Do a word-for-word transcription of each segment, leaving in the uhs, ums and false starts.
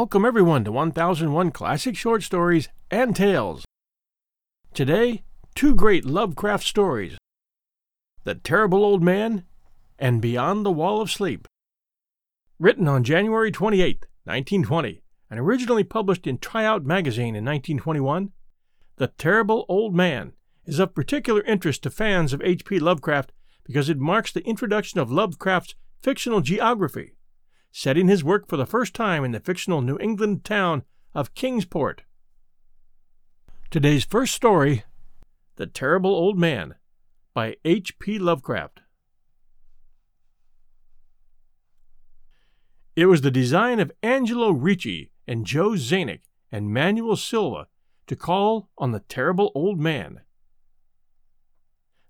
Welcome everyone to one thousand one Classic Short Stories and Tales. Today, two great Lovecraft stories, The Terrible Old Man and Beyond the Wall of Sleep. Written on January twenty-eighth, nineteen twenty, and originally published in Tryout magazine in nineteen twenty-one, The Terrible Old Man is of particular interest to fans of H P Lovecraft because it marks the introduction of Lovecraft's fictional geography, setting his work for the first time in the fictional New England town of Kingsport. Today's first story, The Terrible Old Man, by H P Lovecraft. It was the design of Angelo Ricci and Joe Zanuck and Manuel Silva to call on the terrible old man.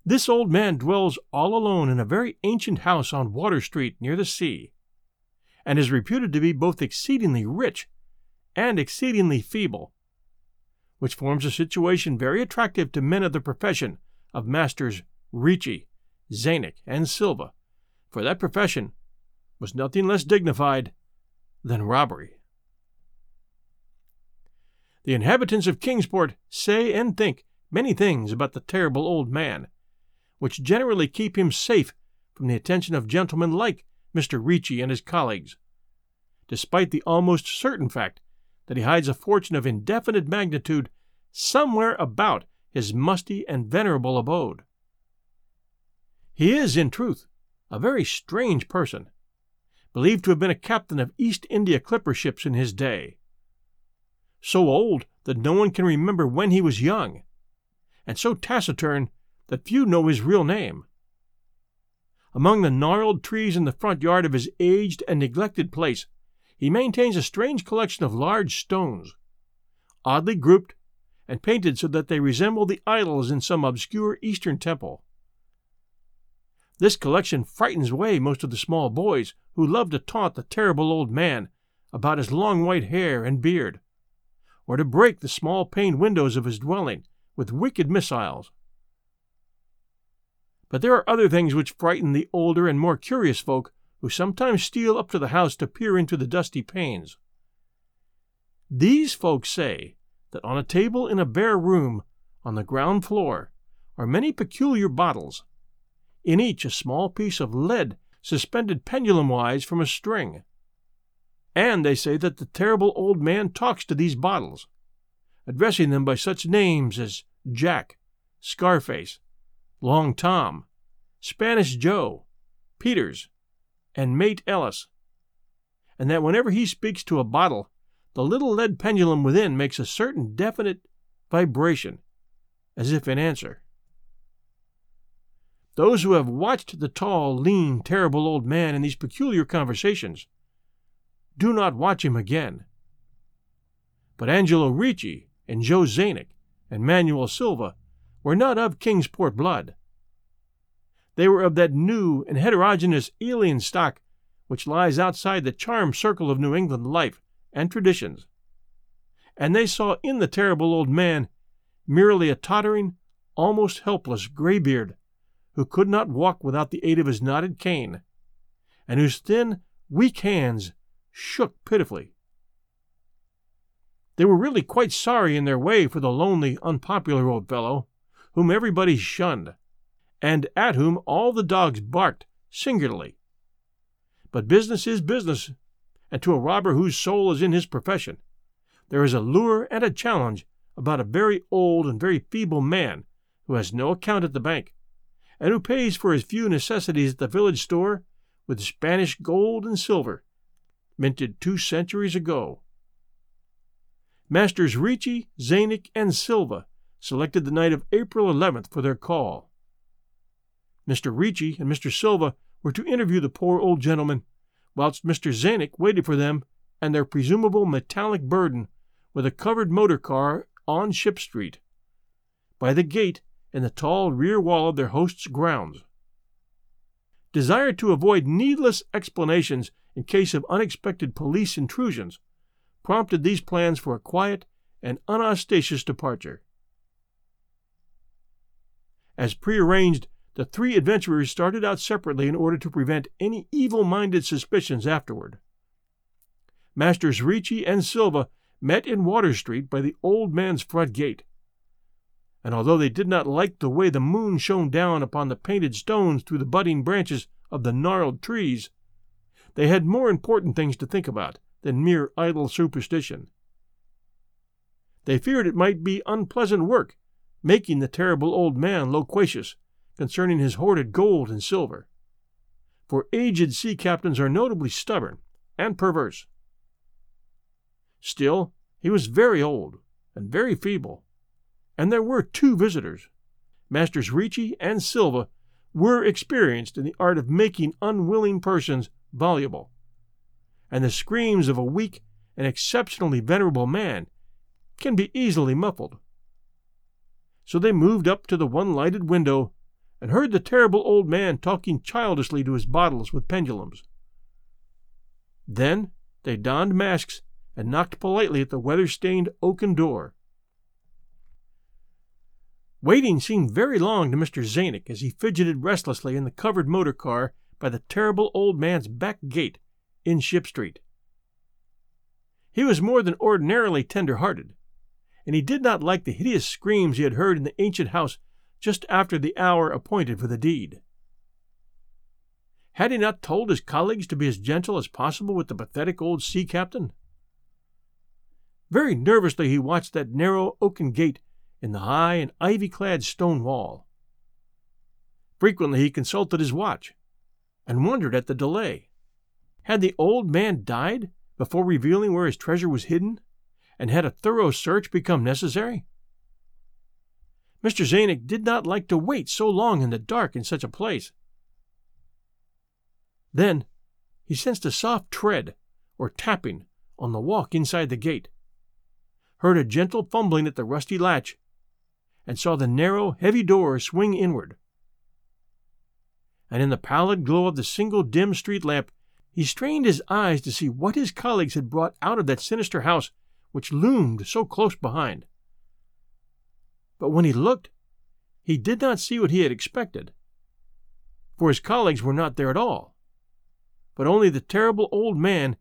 This old man dwells all alone in a very ancient house on Water Street near the sea, and is reputed to be both exceedingly rich and exceedingly feeble, which forms a situation very attractive to men of the profession of Masters Ricci, Zanuck, and Silva, for that profession was nothing less dignified than robbery. The inhabitants of Kingsport say and think many things about the terrible old man, which generally keep him safe from the attention of gentlemen like Mister Ricci and his colleagues, despite the almost certain fact that he hides a fortune of indefinite magnitude somewhere about his musty and venerable abode. He is, in truth, a very strange person, believed to have been a captain of East India clipper ships in his day, so old that no one can remember when he was young, and so taciturn that few know his real name. Among the gnarled trees in the front yard of his aged and neglected place, he maintains a strange collection of large stones, oddly grouped and painted so that they resemble the idols in some obscure Eastern temple. This collection frightens away most of the small boys who love to taunt the terrible old man about his long white hair and beard, or to break the small paned windows of his dwelling with wicked missiles. But there are other things which frighten the older and more curious folk who sometimes steal up to the house to peer into the dusty panes. These folk say that on a table in a bare room on the ground floor are many peculiar bottles, in each a small piece of lead suspended pendulum-wise from a string. And they say that the terrible old man talks to these bottles, addressing them by such names as Jack, Scarface, Long Tom, Spanish Joe, Peters, and Mate Ellis, and that whenever he speaks to a bottle, the little lead pendulum within makes a certain definite vibration, as if in answer. Those who have watched the tall, lean, terrible old man in these peculiar conversations do not watch him again. But Angelo Ricci and Joe Zanuck and Manuel Silva were not of Kingsport blood. They were of that new and heterogeneous alien stock which lies outside the charmed circle of New England life and traditions, and they saw in the terrible old man merely a tottering, almost helpless greybeard who could not walk without the aid of his knotted cane, and whose thin, weak hands shook pitifully. They were really quite sorry in their way for the lonely, unpopular old fellow, whom everybody shunned, and at whom all the dogs barked singularly. But business is business, and to a robber whose soul is in his profession, there is a lure and a challenge about a very old and very feeble man who has no account at the bank, and who pays for his few necessities at the village store with Spanish gold and silver, minted two centuries ago. Masters Ricci, Zanuck, and Silva selected the night of April eleventh for their call. Mister Ricci and Mister Silva were to interview the poor old gentleman, whilst Mister Zanuck waited for them and their presumable metallic burden with a covered motor car on Ship Street, by the gate in the tall rear wall of their host's grounds. Desired to avoid needless explanations in case of unexpected police intrusions prompted these plans for a quiet and unostentatious departure. As prearranged, the three adventurers started out separately in order to prevent any evil-minded suspicions afterward. Masters Ricci and Silva met in Water Street by the old man's front gate. And although they did not like the way the moon shone down upon the painted stones through the budding branches of the gnarled trees, they had more important things to think about than mere idle superstition. They feared it might be unpleasant work, making the terrible old man loquacious concerning his hoarded gold and silver. For aged sea captains are notably stubborn and perverse. Still, he was very old and very feeble, and there were two visitors. Masters Ricci and Silva were experienced in the art of making unwilling persons voluble, and the screams of a weak and exceptionally venerable man can be easily muffled. So they moved up to the one-lighted window and heard the terrible old man talking childishly to his bottles with pendulums. Then they donned masks and knocked politely at the weather-stained oaken door. Waiting seemed very long to Mister Zanuck as he fidgeted restlessly in the covered motor car by the terrible old man's back gate in Ship Street. He was more than ordinarily tender-hearted, and he did not like the hideous screams he had heard in the ancient house just after the hour appointed for the deed. Had he not told his colleagues to be as gentle as possible with the pathetic old sea captain? Very nervously he watched that narrow oaken gate in the high and ivy-clad stone wall. Frequently he consulted his watch, and wondered at the delay. Had the old man died before revealing where his treasure was hidden, and had a thorough search become necessary? Mister Zanuck did not like to wait so long in the dark in such a place. Then he sensed a soft tread, or tapping, on the walk inside the gate, heard a gentle fumbling at the rusty latch, and saw the narrow, heavy door swing inward. And in the pallid glow of the single dim street lamp, he strained his eyes to see what his colleagues had brought out of that sinister house which loomed so close behind. But when he looked, he did not see what he had expected, for his colleagues were not there at all, but only the terrible old man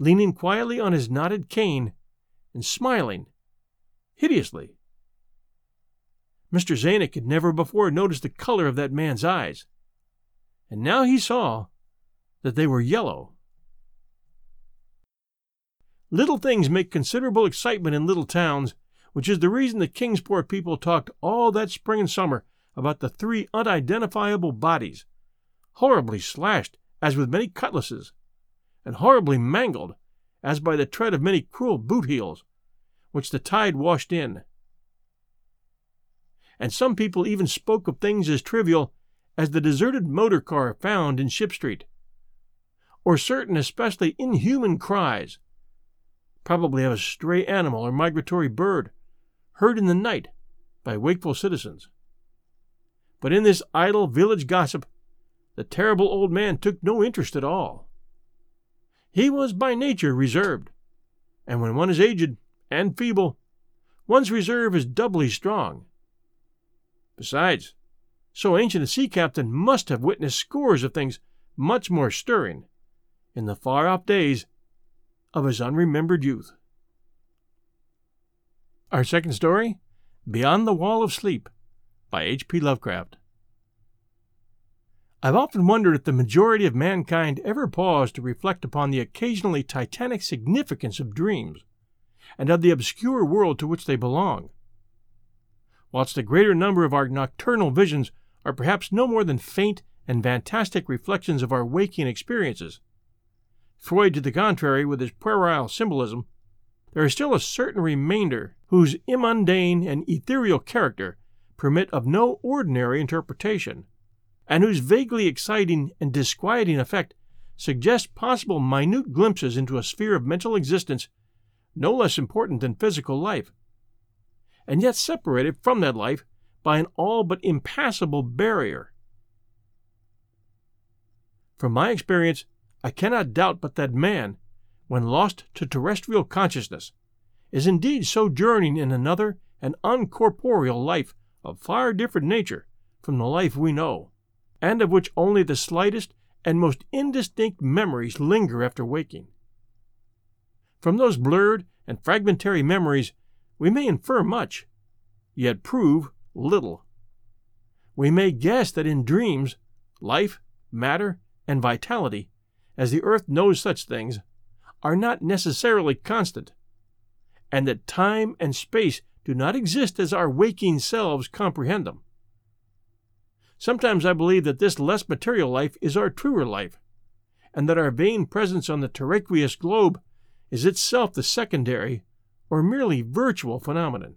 leaning quietly on his knotted cane and smiling hideously. Mister Zanuck had never before noticed the color of that man's eyes, and now he saw that they were yellow. Little things make considerable excitement in little towns, which is the reason the Kingsport people talked all that spring and summer about the three unidentifiable bodies, horribly slashed as with many cutlasses, and horribly mangled as by the tread of many cruel boot heels, which the tide washed in. And some people even spoke of things as trivial as the deserted motor car found in Ship Street, or certain especially inhuman cries, probably of a stray animal or migratory bird, heard in the night by wakeful citizens. But in this idle village gossip, the terrible old man took no interest at all. He was by nature reserved, and when one is aged and feeble, one's reserve is doubly strong. Besides, so ancient a sea captain must have witnessed scores of things much more stirring in the far-off days of his unremembered youth. Our second story, Beyond the Wall of Sleep, by H P Lovecraft. I've often wondered if the majority of mankind ever pause to reflect upon the occasionally titanic significance of dreams, and of the obscure world to which they belong. Whilst the greater number of our nocturnal visions are perhaps no more than faint and fantastic reflections of our waking experiences, Freud to the contrary with his puerile symbolism, there is still a certain remainder whose immundane and ethereal character permit of no ordinary interpretation, and whose vaguely exciting and disquieting effect suggests possible minute glimpses into a sphere of mental existence no less important than physical life, and yet separated from that life by an all but impassable barrier. From my experience, I cannot doubt but that man, when lost to terrestrial consciousness, is indeed sojourning in another and uncorporeal life of far different nature from the life we know, and of which only the slightest and most indistinct memories linger after waking. From those blurred and fragmentary memories, we may infer much, yet prove little. We may guess that in dreams, life, matter, and vitality, as the earth knows such things, are not necessarily constant, and that time and space do not exist as our waking selves comprehend them. Sometimes I believe that this less material life is our truer life, and that our vain presence on the terraqueous globe is itself the secondary or merely virtual phenomenon.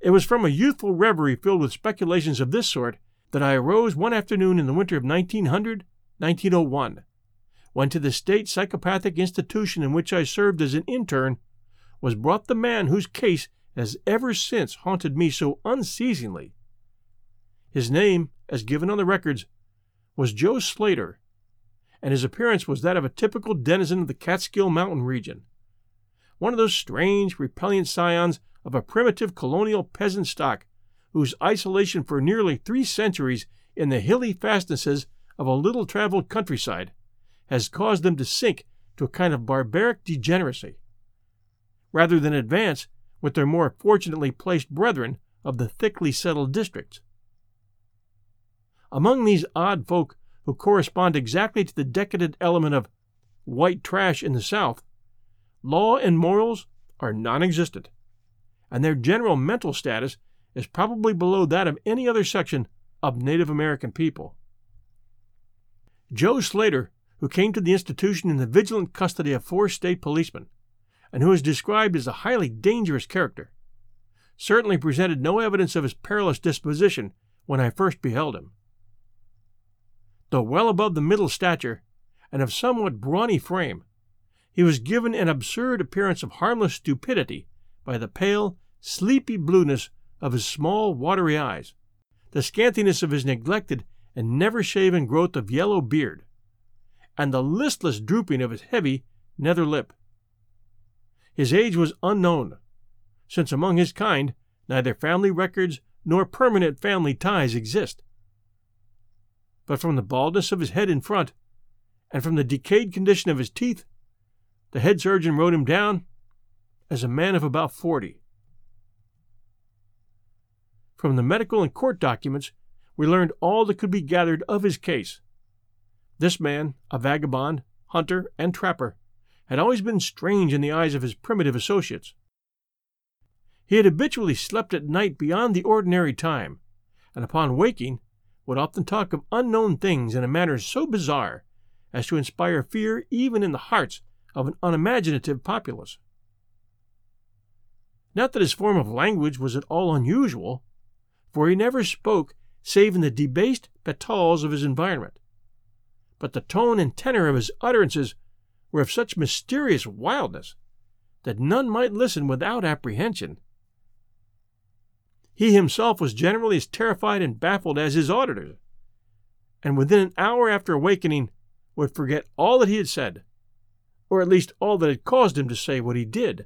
It was from a youthful reverie filled with speculations of this sort that I arose one afternoon in the winter of nineteen hundred to nineteen oh one, when to the state psychopathic institution in which I served as an intern was brought the man whose case has ever since haunted me so unceasingly. His name, as given on the records, was Joe Slater, and his appearance was that of a typical denizen of the Catskill Mountain region, one of those strange, repellent scions of a primitive colonial peasant stock whose isolation for nearly three centuries in the hilly fastnesses of a little-traveled countryside has caused them to sink to a kind of barbaric degeneracy, rather than advance with their more fortunately placed brethren of the thickly settled districts. Among these odd folk who correspond exactly to the decadent element of white trash in the South, law and morals are non-existent, and their general mental status is probably below that of any other section of Native American people. Joe Slater, who came to the institution in the vigilant custody of four state policemen, and who is described as a highly dangerous character, certainly presented no evidence of his perilous disposition when I first beheld him. Though well above the middle stature, and of somewhat brawny frame, he was given an absurd appearance of harmless stupidity by the pale, sleepy blueness of his small, watery eyes, the scantiness of his neglected and never-shaven growth of yellow beard, and the listless drooping of his heavy nether lip. His age was unknown, since among his kind neither family records nor permanent family ties exist. But from the baldness of his head in front, and from the decayed condition of his teeth, the head surgeon wrote him down as a man of about forty. From the medical and court documents, we learned all that could be gathered of his case. This man, a vagabond, hunter, and trapper, had always been strange in the eyes of his primitive associates. He had habitually slept at night beyond the ordinary time, and upon waking, would often talk of unknown things in a manner so bizarre as to inspire fear even in the hearts of an unimaginative populace. Not that his form of language was at all unusual, for he never spoke save in the debased petals of his environment, but the tone and tenor of his utterances were of such mysterious wildness that none might listen without apprehension. He himself was generally as terrified and baffled as his auditors, and within an hour after awakening would forget all that he had said, or at least all that had caused him to say what he did,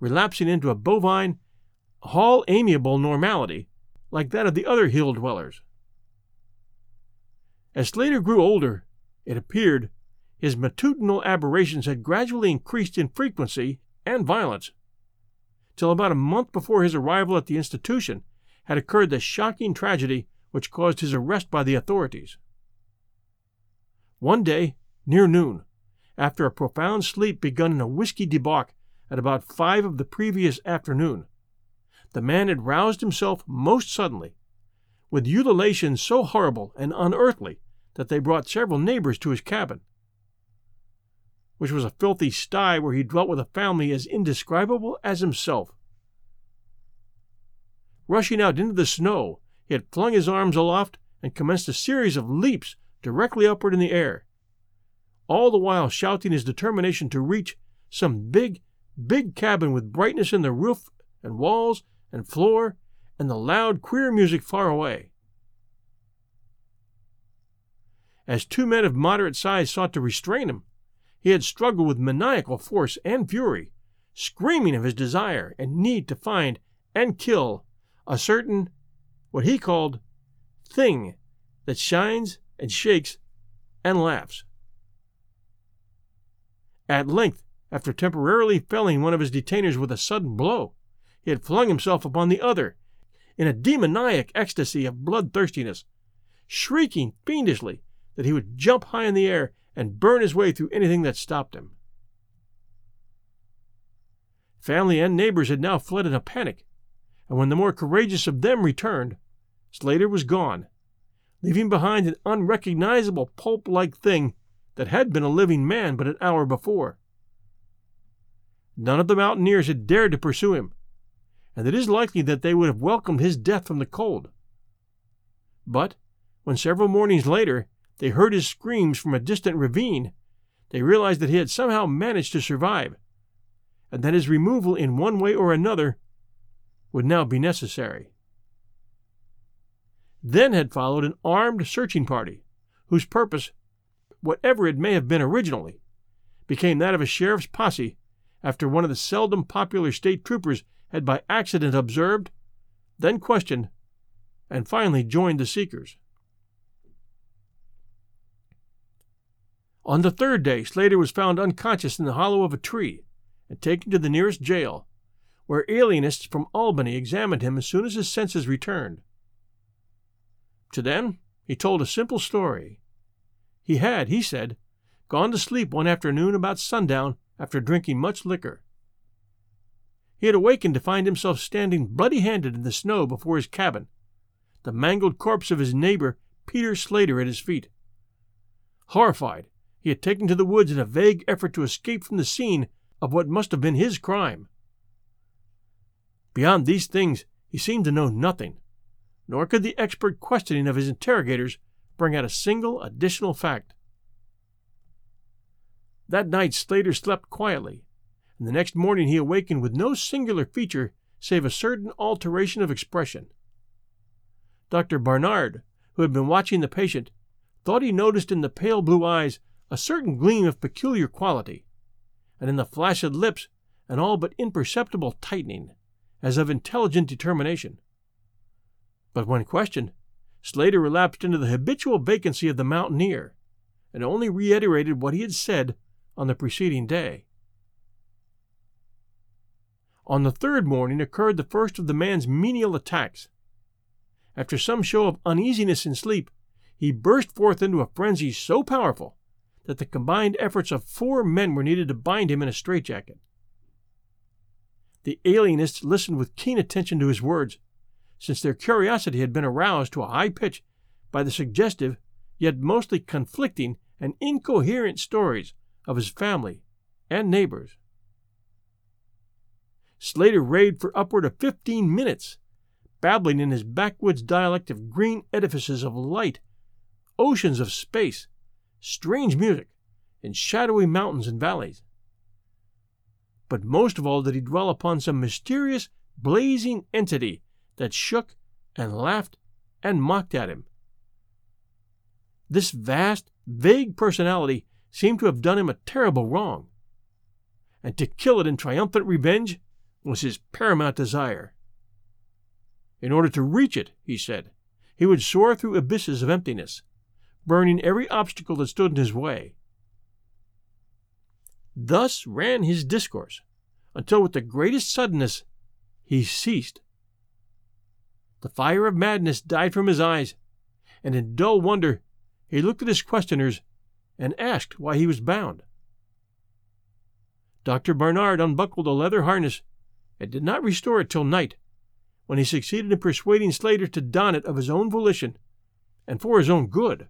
relapsing into a bovine, hall-amiable normality, like that of the other hill-dwellers. As Slater grew older, it appeared, his matutinal aberrations had gradually increased in frequency and violence, till about a month before his arrival at the institution had occurred the shocking tragedy which caused his arrest by the authorities. One day, near noon, after a profound sleep begun in a whiskey debauch at about five of the previous afternoon, the man had roused himself most suddenly, with ululations so horrible and unearthly that they brought several neighbors to his cabin, which was a filthy sty where he dwelt with a family as indescribable as himself. Rushing out into the snow, he had flung his arms aloft and commenced a series of leaps directly upward in the air, all the while shouting his determination to reach some big, big cabin with brightness in the roof and walls and floor and the loud, queer music far away. As two men of moderate size sought to restrain him, he had struggled with maniacal force and fury, screaming of his desire and need to find and kill a certain, what he called, thing that shines and shakes and laughs. At length, after temporarily felling one of his detainers with a sudden blow, he had flung himself upon the other in a demoniac ecstasy of bloodthirstiness, shrieking fiendishly that he would jump high in the air and burn his way through anything that stopped him. Family and neighbors had now fled in a panic, and when the more courageous of them returned, Slater was gone, leaving behind an unrecognizable pulp-like thing that had been a living man but an hour before. None of the mountaineers had dared to pursue him, and it is likely that they would have welcomed his death from the cold. But, when several mornings later they heard his screams from a distant ravine, they realized that he had somehow managed to survive, and that his removal in one way or another would now be necessary. Then had followed an armed searching party, whose purpose, whatever it may have been originally, became that of a sheriff's posse after one of the seldom popular state troopers had by accident observed, then questioned, and finally joined the seekers. On the third day, Slater was found unconscious in the hollow of a tree and taken to the nearest jail, where alienists from Albany examined him as soon as his senses returned. To them, he told a simple story. He had, he said, gone to sleep one afternoon about sundown after drinking much liquor. He had awakened to find himself standing bloody-handed in the snow before his cabin, the mangled corpse of his neighbor, Peter Slater, at his feet. Horrified, he had taken to the woods in a vague effort to escape from the scene of what must have been his crime. Beyond these things, he seemed to know nothing, nor could the expert questioning of his interrogators bring out a single additional fact. That night Slater slept quietly, and the next morning he awakened with no singular feature save a certain alteration of expression. Doctor Barnard, who had been watching the patient, thought he noticed in the pale blue eyes a certain gleam of peculiar quality, and in the flaccid lips an all but imperceptible tightening, as of intelligent determination. But when questioned, Slater relapsed into the habitual vacancy of the mountaineer, and only reiterated what he had said on the preceding day. On the third morning occurred the first of the man's menial attacks. After some show of uneasiness in sleep, he burst forth into a frenzy so powerful that the combined efforts of four men were needed to bind him in a straitjacket. The alienists listened with keen attention to his words, since their curiosity had been aroused to a high pitch by the suggestive, yet mostly conflicting and incoherent stories of his family and neighbors. Slater raved for upward of fifteen minutes, babbling in his backwoods dialect of green edifices of light, oceans of space, strange music, and shadowy mountains and valleys. But most of all did he dwell upon some mysterious, blazing entity that shook and laughed and mocked at him. This vast, vague personality seemed to have done him a terrible wrong, and to kill it in triumphant revenge was his paramount desire. In order to reach it, he said, he would soar through abysses of emptiness, burning every obstacle that stood in his way. Thus ran his discourse, until with the greatest suddenness he ceased. The fire of madness died from his eyes, and in dull wonder he looked at his questioners and asked why he was bound. Doctor Barnard unbuckled a leather harness and did not restore it till night, when he succeeded in persuading Slater to don it of his own volition and for his own good.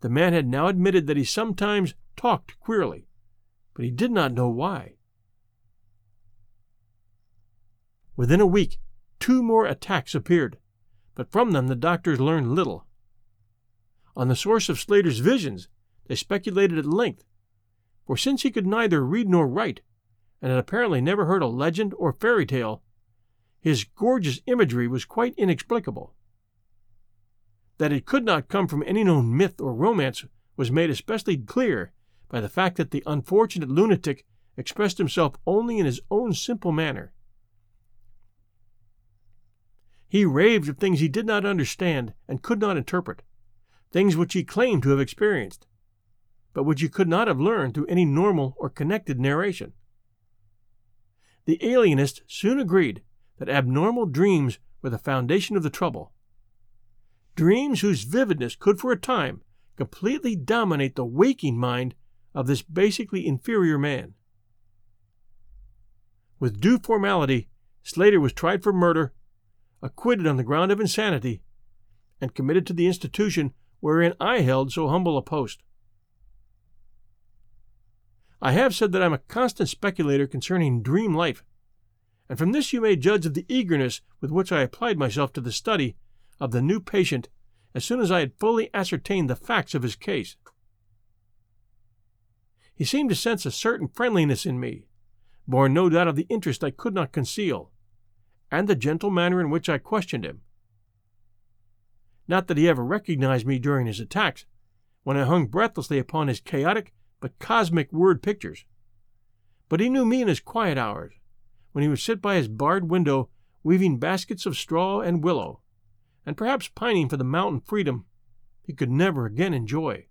The man had now admitted that he sometimes talked queerly, but he did not know why. Within a week, two more attacks appeared, but from them the doctors learned little. On the source of Slater's visions, they speculated at length, for since he could neither read nor write, and had apparently never heard a legend or fairy tale, his gorgeous imagery was quite inexplicable. That it could not come from any known myth or romance was made especially clear by the fact that the unfortunate lunatic expressed himself only in his own simple manner. He raved of things he did not understand and could not interpret, things which he claimed to have experienced, but which he could not have learned through any normal or connected narration. The alienist soon agreed that abnormal dreams were the foundation of the trouble, dreams whose vividness could for a time completely dominate the waking mind of this basically inferior man. With due formality, Slater was tried for murder, acquitted on the ground of insanity, and committed to the institution wherein I held so humble a post. I have said that I am a constant speculator concerning dream life, and from this you may judge of the eagerness with which I applied myself to the study of the new patient as soon as I had fully ascertained the facts of his case. He seemed to sense a certain friendliness in me, born no doubt of the interest I could not conceal, and the gentle manner in which I questioned him. Not that he ever recognized me during his attacks, when I hung breathlessly upon his chaotic but cosmic word pictures, but he knew me in his quiet hours, when he would sit by his barred window weaving baskets of straw and willow, and perhaps pining for the mountain freedom he could never again enjoy.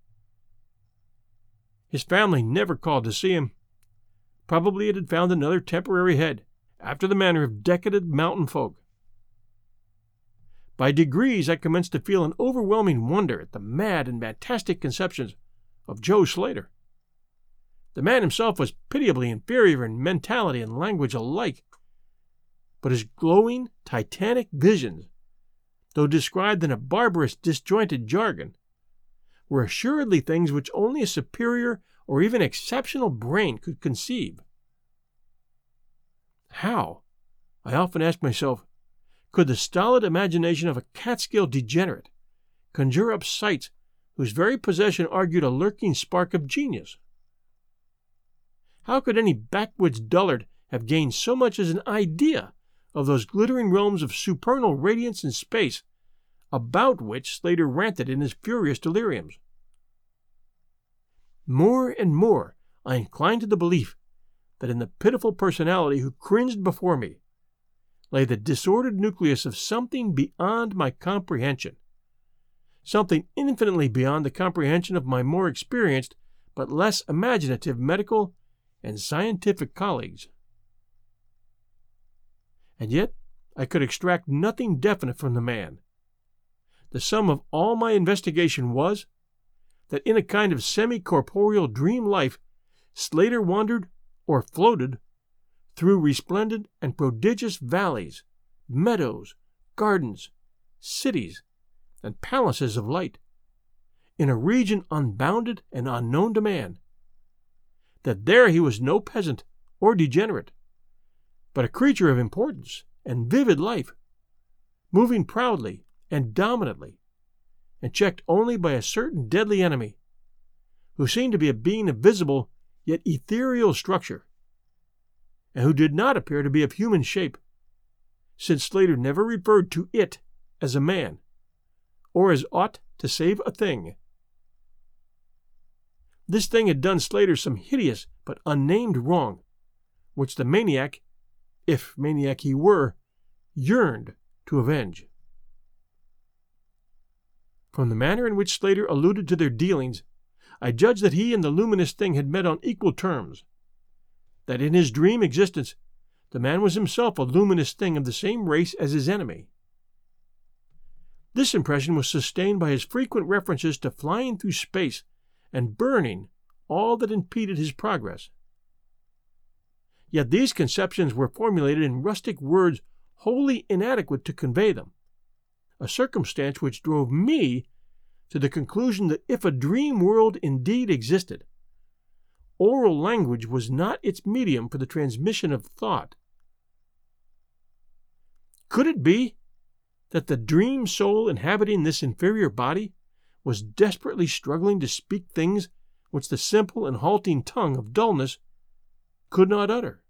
His family never called to see him. Probably it had found another temporary head, after the manner of decadent mountain folk. By degrees I commenced to feel an overwhelming wonder at the mad and fantastic conceptions of Joe Slater. The man himself was pitiably inferior in mentality and language alike, but his glowing, titanic visions, though described in a barbarous, disjointed jargon, were assuredly things which only a superior or even exceptional brain could conceive. How, I often asked myself, could the stolid imagination of a Catskill degenerate conjure up sights whose very possession argued a lurking spark of genius? How could any backwoods dullard have gained so much as an idea of those glittering realms of supernal radiance in space about which Slater ranted in his furious deliriums? More and more I inclined to the belief that in the pitiful personality who cringed before me lay the disordered nucleus of something beyond my comprehension, something infinitely beyond the comprehension of my more experienced but less imaginative medical and scientific colleagues. And yet I could extract nothing definite from the man. The sum of all my investigation was that in a kind of semi-corporeal dream life, Slater wandered or floated through resplendent and prodigious valleys, meadows, gardens, cities, and palaces of light, in a region unbounded and unknown to man, that there he was no peasant or degenerate, but a creature of importance and vivid life, moving proudly and dominantly, and checked only by a certain deadly enemy, who seemed to be a being of visible yet ethereal structure, and who did not appear to be of human shape, since Slater never referred to it as a man, or as aught to save a thing. This thing had done Slater some hideous but unnamed wrong, which the maniac, if maniac he were, yearned to avenge. From the manner in which Slater alluded to their dealings, I judged that he and the luminous thing had met on equal terms, that in his dream existence the man was himself a luminous thing of the same race as his enemy. This impression was sustained by his frequent references to flying through space and burning all that impeded his progress. Yet these conceptions were formulated in rustic words wholly inadequate to convey them, a circumstance which drove me to the conclusion that if a dream world indeed existed, oral language was not its medium for the transmission of thought. Could it be that the dream soul inhabiting this inferior body was desperately struggling to speak things which the simple and halting tongue of dullness could not utter.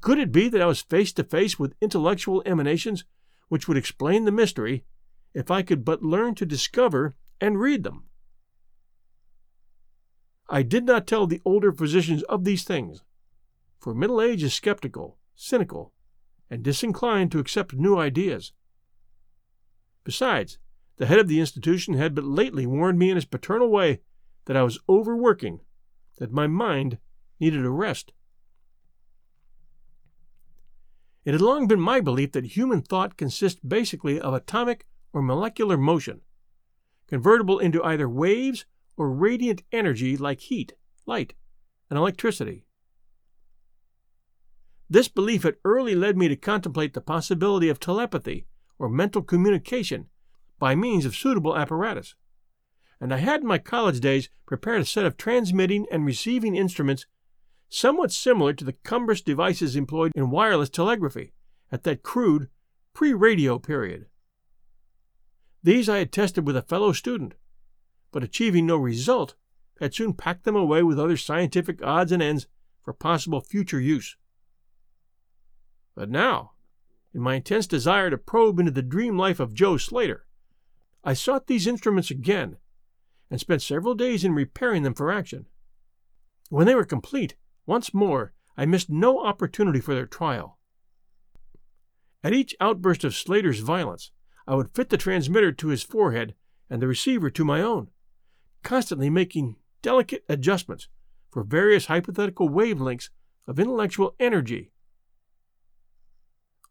Could it be that I was face to face with intellectual emanations which would explain the mystery if I could but learn to discover and read them? I did not tell the older physicians of these things, for middle age is skeptical, cynical, and disinclined to accept new ideas. Besides, the head of the institution had but lately warned me in his paternal way that I was overworking, that my mind needed a rest. It had long been my belief that human thought consists basically of atomic or molecular motion, convertible into either waves or radiant energy like heat, light, and electricity. This belief had early led me to contemplate the possibility of telepathy or mental communication by means of suitable apparatus, and I had in my college days prepared a set of transmitting and receiving instruments somewhat similar to the cumbrous devices employed in wireless telegraphy at that crude, pre-radio period. These I had tested with a fellow student, but achieving no result, had soon packed them away with other scientific odds and ends for possible future use. But now, in my intense desire to probe into the dream life of Joe Slater, I sought these instruments again, and spent several days in repairing them for action. When they were complete, once more, I missed no opportunity for their trial. At each outburst of Slater's violence, I would fit the transmitter to his forehead and the receiver to my own, constantly making delicate adjustments for various hypothetical wavelengths of intellectual energy.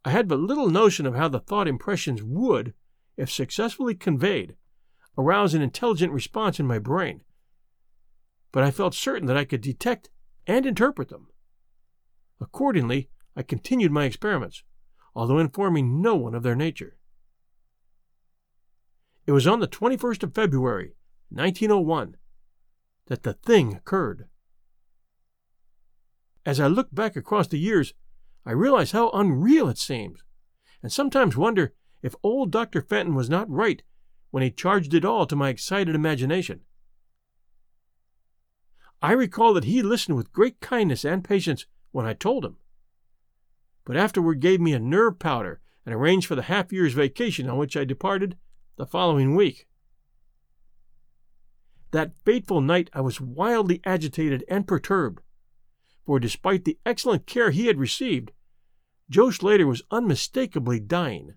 I had but little notion of how the thought impressions would, if successfully conveyed, arouse an intelligent response in my brain, but I felt certain that I could detect and interpret them. Accordingly, I continued my experiments, although informing no one of their nature. It was on the twenty-first of February, nineteen oh one, that the thing occurred. As I look back across the years, I realize how unreal it seems, and sometimes wonder if old Doctor Fenton was not right when he charged it all to my excited imagination. I recall that he listened with great kindness and patience when I told him, but afterward gave me a nerve powder and arranged for the half year's vacation on which I departed the following week. That fateful night I was wildly agitated and perturbed, for despite the excellent care he had received, Joe Slater was unmistakably dying.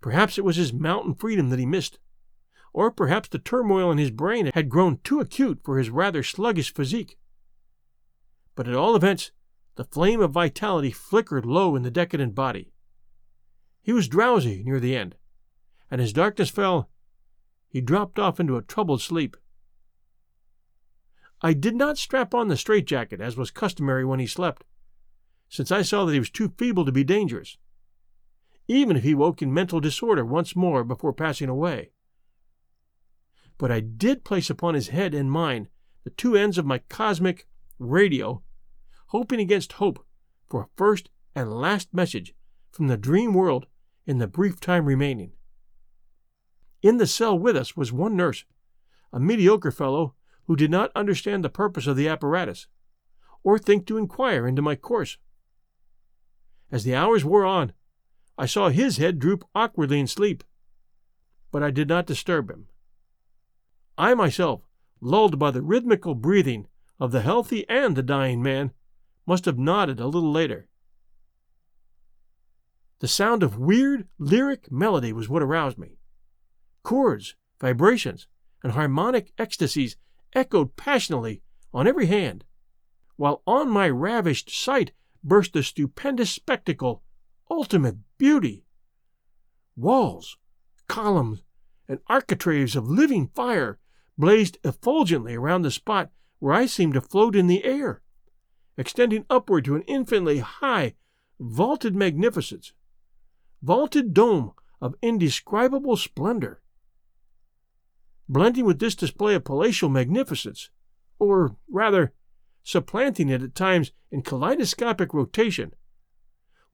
Perhaps it was his mountain freedom that he missed, or perhaps the turmoil in his brain had grown too acute for his rather sluggish physique. But at all events, the flame of vitality flickered low in the decadent body. He was drowsy near the end, and as darkness fell, he dropped off into a troubled sleep. I did not strap on the straitjacket, as was customary when he slept, since I saw that he was too feeble to be dangerous, even if he woke in mental disorder once more before passing away. But I did place upon his head and mine the two ends of my cosmic radio, hoping against hope for a first and last message from the dream world in the brief time remaining. In the cell with us was one nurse, a mediocre fellow who did not understand the purpose of the apparatus, or think to inquire into my course. As the hours wore on, I saw his head droop awkwardly in sleep, but I did not disturb him. I myself, lulled by the rhythmical breathing of the healthy and the dying man, must have nodded a little later. The sound of weird, lyric melody was what aroused me. Chords, vibrations, and harmonic ecstasies echoed passionately on every hand, while on my ravished sight burst the stupendous spectacle, ultimate beauty. Walls, columns, and architraves of living fire blazed effulgently around the spot where I seemed to float in the air, extending upward to an infinitely high, vaulted magnificence, vaulted dome of indescribable splendor. Blending with this display of palatial magnificence, or rather, supplanting it at times in kaleidoscopic rotation,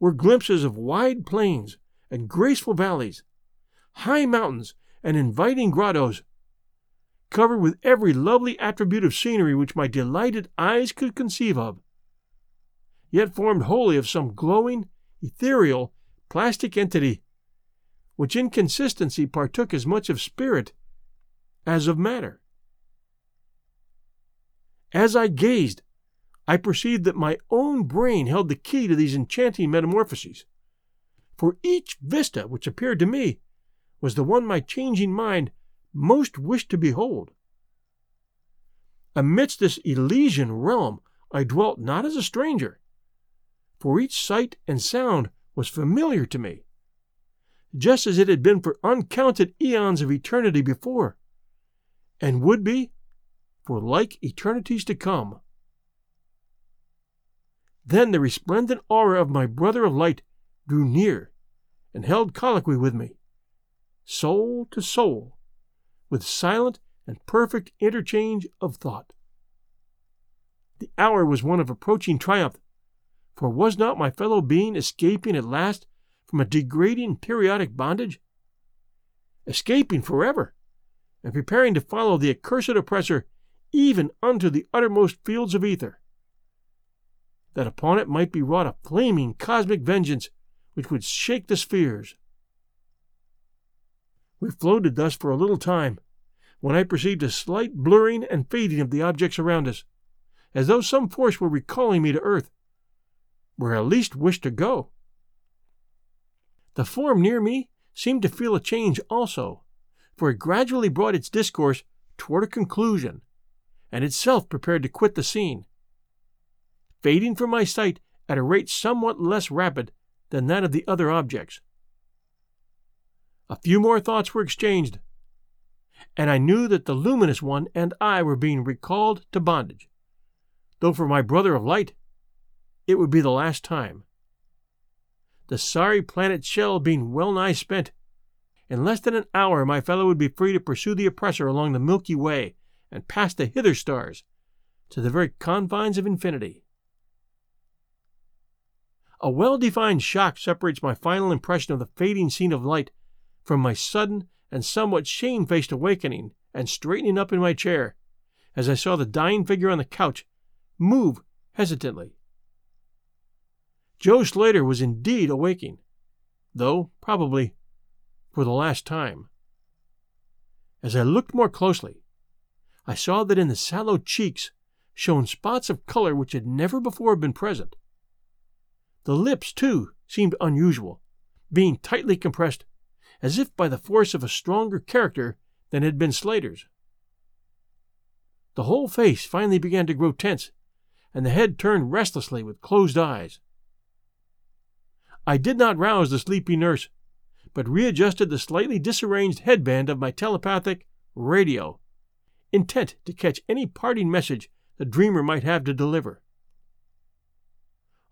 were glimpses of wide plains and graceful valleys, high mountains and inviting grottos, covered with every lovely attribute of scenery which my delighted eyes could conceive of, yet formed wholly of some glowing, ethereal, plastic entity, which in consistency partook as much of spirit as of matter. As I gazed, I perceived that my own brain held the key to these enchanting metamorphoses, for each vista which appeared to me was the one my changing mind most wished to behold. Amidst this Elysian realm I dwelt not as a stranger, for each sight and sound was familiar to me, just as it had been for uncounted eons of eternity before, and would be for like eternities to come. Then the resplendent aura of my brother of light drew near and held colloquy with me, soul to soul, with silent and perfect interchange of thought. The hour was one of approaching triumph, for was not my fellow being escaping at last from a degrading periodic bondage? Escaping forever, and preparing to follow the accursed oppressor even unto the uttermost fields of ether, that upon it might be wrought a flaming cosmic vengeance which would shake the spheres. We floated thus for a little time, when I perceived a slight blurring and fading of the objects around us, as though some force were recalling me to earth, where I least wished to go. The form near me seemed to feel a change also, for it gradually brought its discourse toward a conclusion, and itself prepared to quit the scene, fading from my sight at a rate somewhat less rapid than that of the other objects. A few more thoughts were exchanged, and I knew that the luminous one and I were being recalled to bondage, though for my brother of light it would be the last time, the sorry planet shell being well nigh spent. In less than an hour my fellow would be free to pursue the oppressor along the Milky Way and past the hither stars, to the very confines of infinity. A well-defined shock separates my final impression of the fading scene of light from my sudden and somewhat shamefaced awakening and straightening up in my chair, as I saw the dying figure on the couch move hesitantly. Joe Slater was indeed awaking, though probably for the last time. As I looked more closely, I saw that in the sallow cheeks shone spots of color which had never before been present. The lips, too, seemed unusual, being tightly compressed, as if by the force of a stronger character than had been Slater's. The whole face finally began to grow tense, and the head turned restlessly with closed eyes. I did not rouse the sleepy nurse, but readjusted the slightly disarranged headband of my telepathic radio, intent to catch any parting message the dreamer might have to deliver.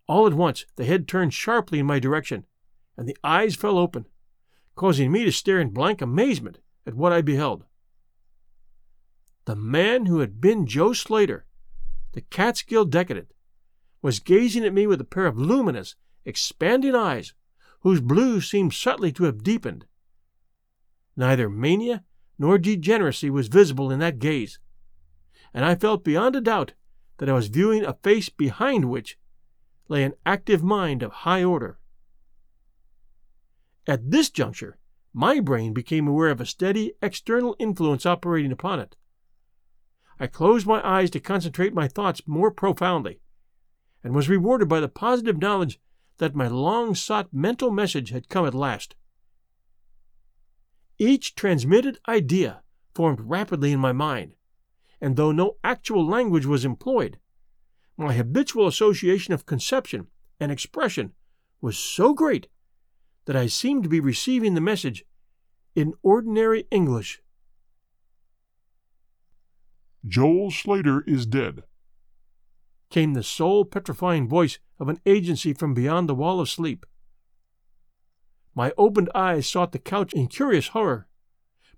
All at once the head turned sharply in my direction, and the eyes fell open, causing me to stare in blank amazement at what I beheld. The man who had been Joe Slater, the Catskill decadent, was gazing at me with a pair of luminous, expanding eyes, whose blue seemed subtly to have deepened. Neither mania nor degeneracy was visible in that gaze, and I felt beyond a doubt that I was viewing a face behind which lay an active mind of high order. At this juncture, my brain became aware of a steady external influence operating upon it. I closed my eyes to concentrate my thoughts more profoundly, and was rewarded by the positive knowledge that my long-sought mental message had come at last. Each transmitted idea formed rapidly in my mind, and though no actual language was employed, my habitual association of conception and expression was so great that I seemed to be receiving the message in ordinary English. "Joel Slater is dead," came the soul petrifying voice of an agency from beyond the wall of sleep. My opened eyes sought the couch in curious horror,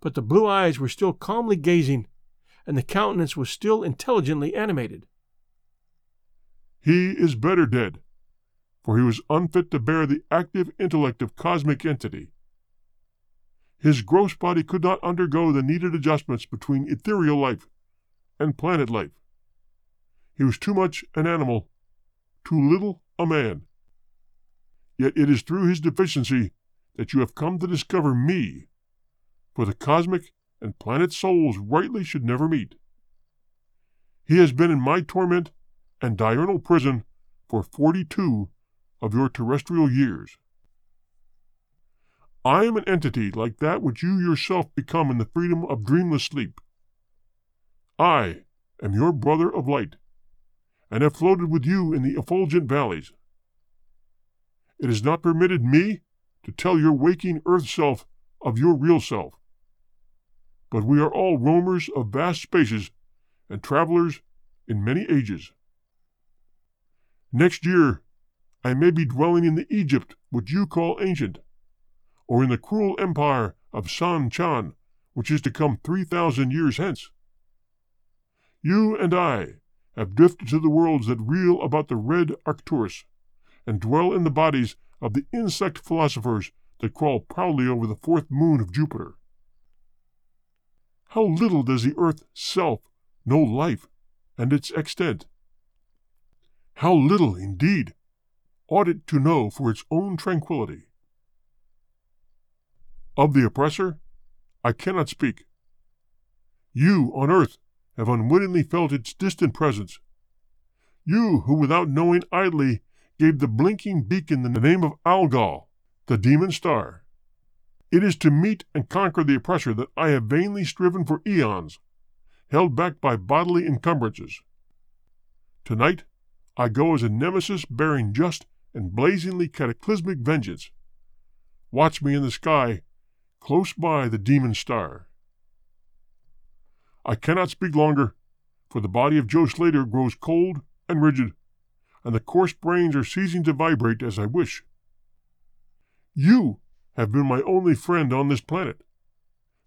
but the blue eyes were still calmly gazing, and the countenance was still intelligently animated. "He is better dead, for he was unfit to bear the active intellect of cosmic entity. His gross body could not undergo the needed adjustments between ethereal life and planet life. He was too much an animal, too little a man. Yet it is through his deficiency that you have come to discover me, for the cosmic and planet souls rightly should never meet. He has been in my torment and diurnal prison for forty-two of your terrestrial years. I am an entity like that which you yourself become in the freedom of dreamless sleep. I am your brother of light, and have floated with you in the effulgent valleys. It is not permitted me to tell your waking earth self of your real self. But we are all roamers of vast spaces and travelers in many ages. Next year, I may be dwelling in the Egypt which you call ancient, or in the cruel empire of San Chan, which is to come three thousand years hence. You and I have drifted to the worlds that reel about the red Arcturus, and dwell in the bodies of the insect philosophers that crawl proudly over the fourth moon of Jupiter. How little does the earth self know life and its extent? How little, indeed, ought it to know for its own tranquility? Of the oppressor, I cannot speak. You, on earth, have unwittingly felt its distant presence. You, who without knowing idly gave the blinking beacon the name of Algol, the demon star. It is to meet and conquer the oppressor that I have vainly striven for eons, held back by bodily encumbrances. Tonight, I go as a nemesis bearing just and blazingly cataclysmic vengeance. Watch me in the sky, close by the demon star. I cannot speak longer, for the body of Joe Slater grows cold and rigid, and the coarse brains are ceasing to vibrate as I wish. You have been my only friend on this planet,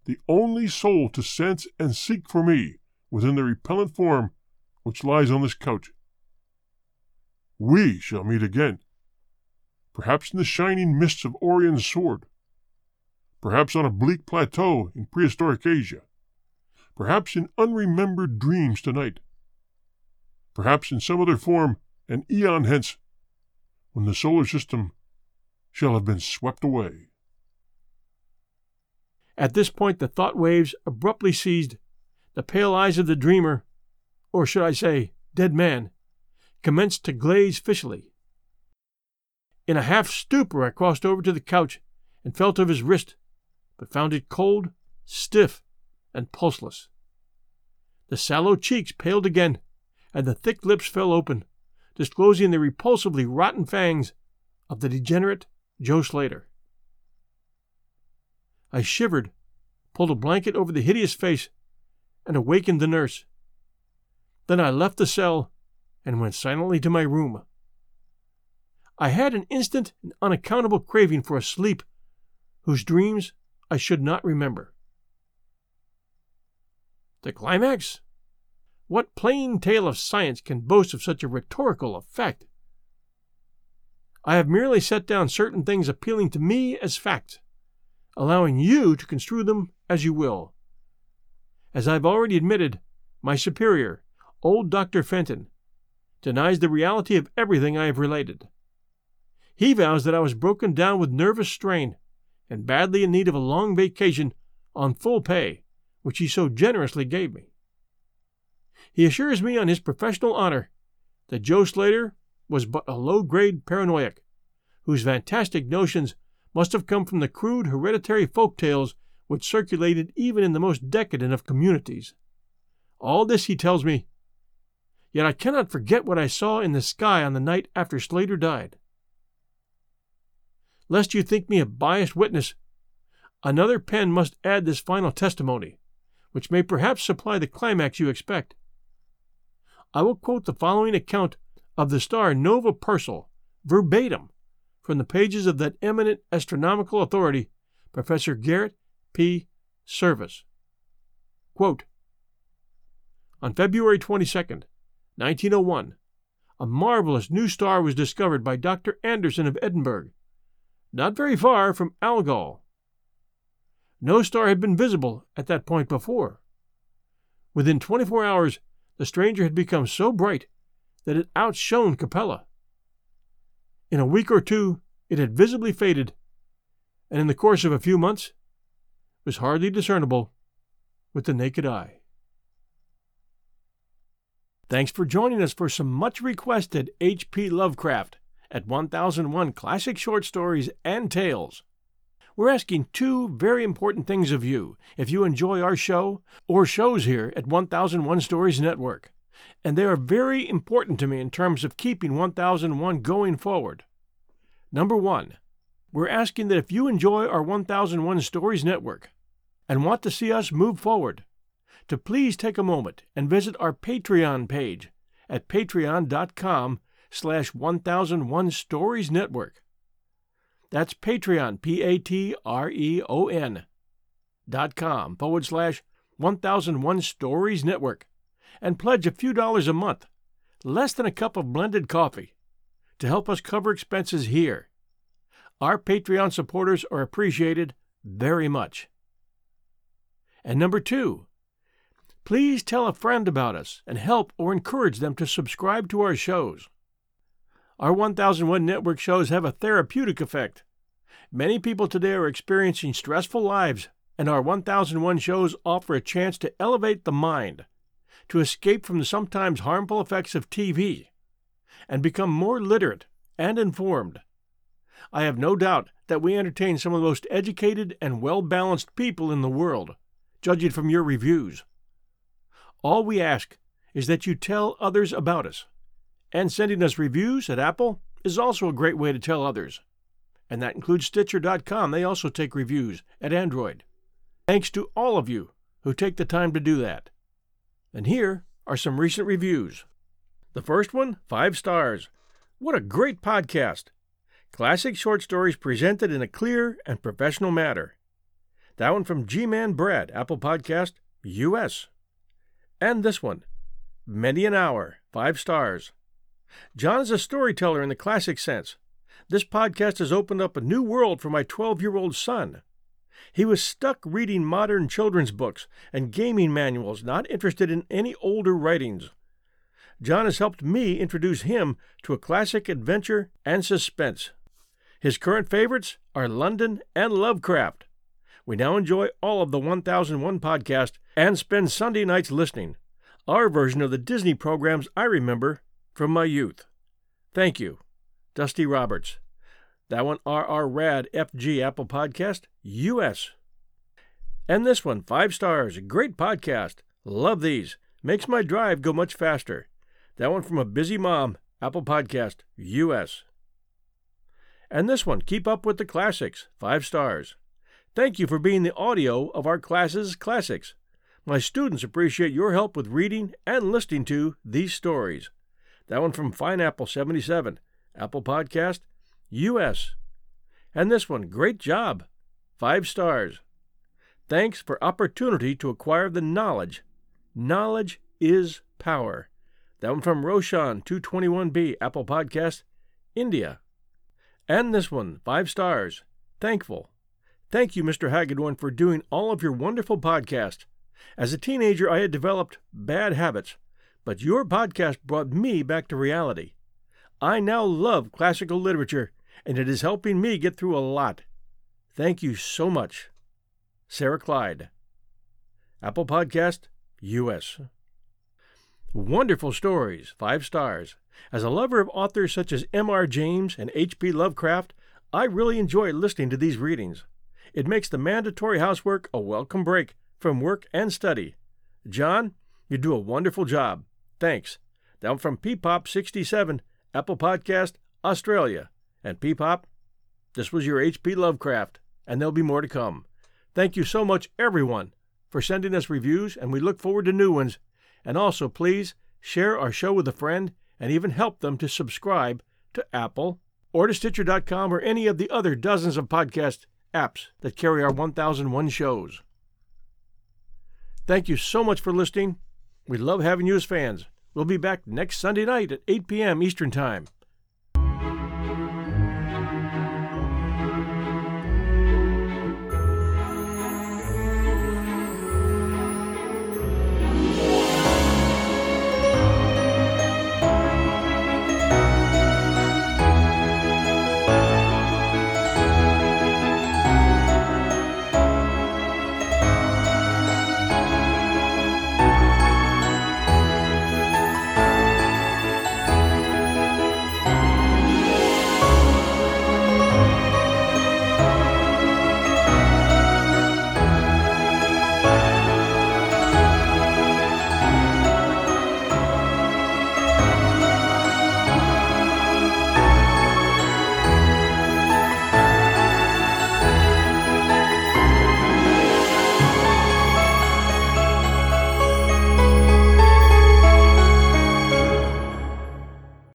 the only soul to sense and seek for me within the repellent form which lies on this couch. We shall meet again, perhaps in the shining mists of Orion's sword, perhaps on a bleak plateau in prehistoric Asia, perhaps in unremembered dreams tonight, perhaps in some other form an eon hence, when the solar system shall have been swept away. At this point the thought waves abruptly ceased. The pale eyes of the dreamer, or should I say, dead man, commenced to glaze fishily. In a half stupor I crossed over to the couch and felt of his wrist, but found it cold, stiff, and pulseless. The sallow cheeks paled again, and the thick lips fell open, disclosing the repulsively rotten fangs of the degenerate Joe Slater. I shivered, pulled a blanket over the hideous face, and awakened the nurse. Then I left the cell and went silently to my room. I had an instant and unaccountable craving for a sleep whose dreams I should not remember. The climax? What plain tale of science can boast of such a rhetorical effect? I have merely set down certain things appealing to me as fact, allowing you to construe them as you will. As I've already admitted, my superior, old Doctor Fenton, denies the reality of everything I have related. He vows that I was broken down with nervous strain and badly in need of a long vacation on full pay, which he so generously gave me. He assures me on his professional honor that Joe Slater was but a low-grade paranoiac, whose fantastic notions must have come from the crude hereditary folk tales which circulated even in the most decadent of communities. All this he tells me, yet I cannot forget what I saw in the sky on the night after Slater died. Lest you think me a biased witness, another pen must add this final testimony, which may perhaps supply the climax you expect. I will quote the following account of the star Nova Persei, verbatim, from the pages of that eminent astronomical authority, Professor Garrett P. Service. Quote, on February twenty-second, nineteen oh one, a marvelous new star was discovered by Doctor Anderson of Edinburgh, not very far from Algol. No star had been visible at that point before. Within twenty-four hours, the stranger had become so bright that it outshone Capella. In a week or two, it had visibly faded, and in the course of a few months, was hardly discernible with the naked eye. Thanks for joining us for some much-requested H P. Lovecraft at one thousand one Classic Short Stories and Tales. We're asking two very important things of you if you enjoy our show or shows here at one thousand one Stories Network, and they are very important to me in terms of keeping one thousand one going forward. Number one, we're asking that if you enjoy our one thousand one Stories Network and want to see us move forward, to please take a moment and visit our Patreon page at patreon.com slash 1001 Stories Network. That's Patreon, P A T R E O N, dot com, forward slash one thousand one Stories Network, and pledge a few dollars a month, less than a cup of blended coffee, to help us cover expenses here. Our Patreon supporters are appreciated very much. And number two, please tell a friend about us and help or encourage them to subscribe to our shows. Our one thousand one Network shows have a therapeutic effect. Many people today are experiencing stressful lives, and our one thousand one shows offer a chance to elevate the mind, to escape from the sometimes harmful effects of T V, and become more literate and informed. I have no doubt that we entertain some of the most educated and well-balanced people in the world, judging from your reviews. All we ask is that you tell others about us. And sending us reviews at Apple is also a great way to tell others. And that includes Stitcher dot com. They also take reviews at Android. Thanks to all of you who take the time to do that. And here are some recent reviews. The first one, five stars. What a great podcast. Classic short stories presented in a clear and professional manner. That one from G-Man Brad, Apple Podcast, U S. And this one, Many an Hour, five stars. John is a storyteller in the classic sense. This podcast has opened up a new world for my twelve-year-old son. He was stuck reading modern children's books and gaming manuals, not interested in any older writings. John has helped me introduce him to a classic adventure and suspense. His current favorites are London and Lovecraft. We now enjoy all of the one thousand one podcast and spend Sunday nights listening. Our version of the Disney programs I remember from my youth. Thank you. Dusty Roberts. That one, R R Rad F G, Apple Podcast, U S. And this one, five stars. Great podcast. Love these. Makes my drive go much faster. That one from a busy mom, Apple Podcast, U S. And this one, Keep Up with the Classics, five stars. Thank you for being the audio of our class's classics. My students appreciate your help with reading and listening to these stories. That one from Fine Apple seventy-seven, Apple Podcast, U S. And this one, great job, five stars. Thanks for opportunity to acquire the knowledge. Knowledge is power. That one from Roshan two twenty-one B, Apple Podcast, India. And this one, five stars, thankful. Thank you, Mister Hagedorn, for doing all of your wonderful podcasts. As a teenager, I had developed bad habits, but your podcast brought me back to reality. I now love classical literature, and it is helping me get through a lot. Thank you so much. Sarah Clyde, Apple Podcast, U S. Wonderful stories, five stars. As a lover of authors such as M R James and H P. Lovecraft, I really enjoy listening to these readings. It makes the mandatory housework a welcome break from work and study. John, you do a wonderful job. Thanks. Down from P Pop sixty-seven, Apple Podcast, Australia. And P Pop, this was your H P. Lovecraft, and there'll be more to come. Thank you so much, everyone, for sending us reviews, and we look forward to new ones. And also, please, share our show with a friend and even help them to subscribe to Apple or to Stitcher dot com or any of the other dozens of podcast apps that carry our one thousand one shows. Thank you so much for listening. We love having you as fans. We'll be back next Sunday night at eight p.m. Eastern Time.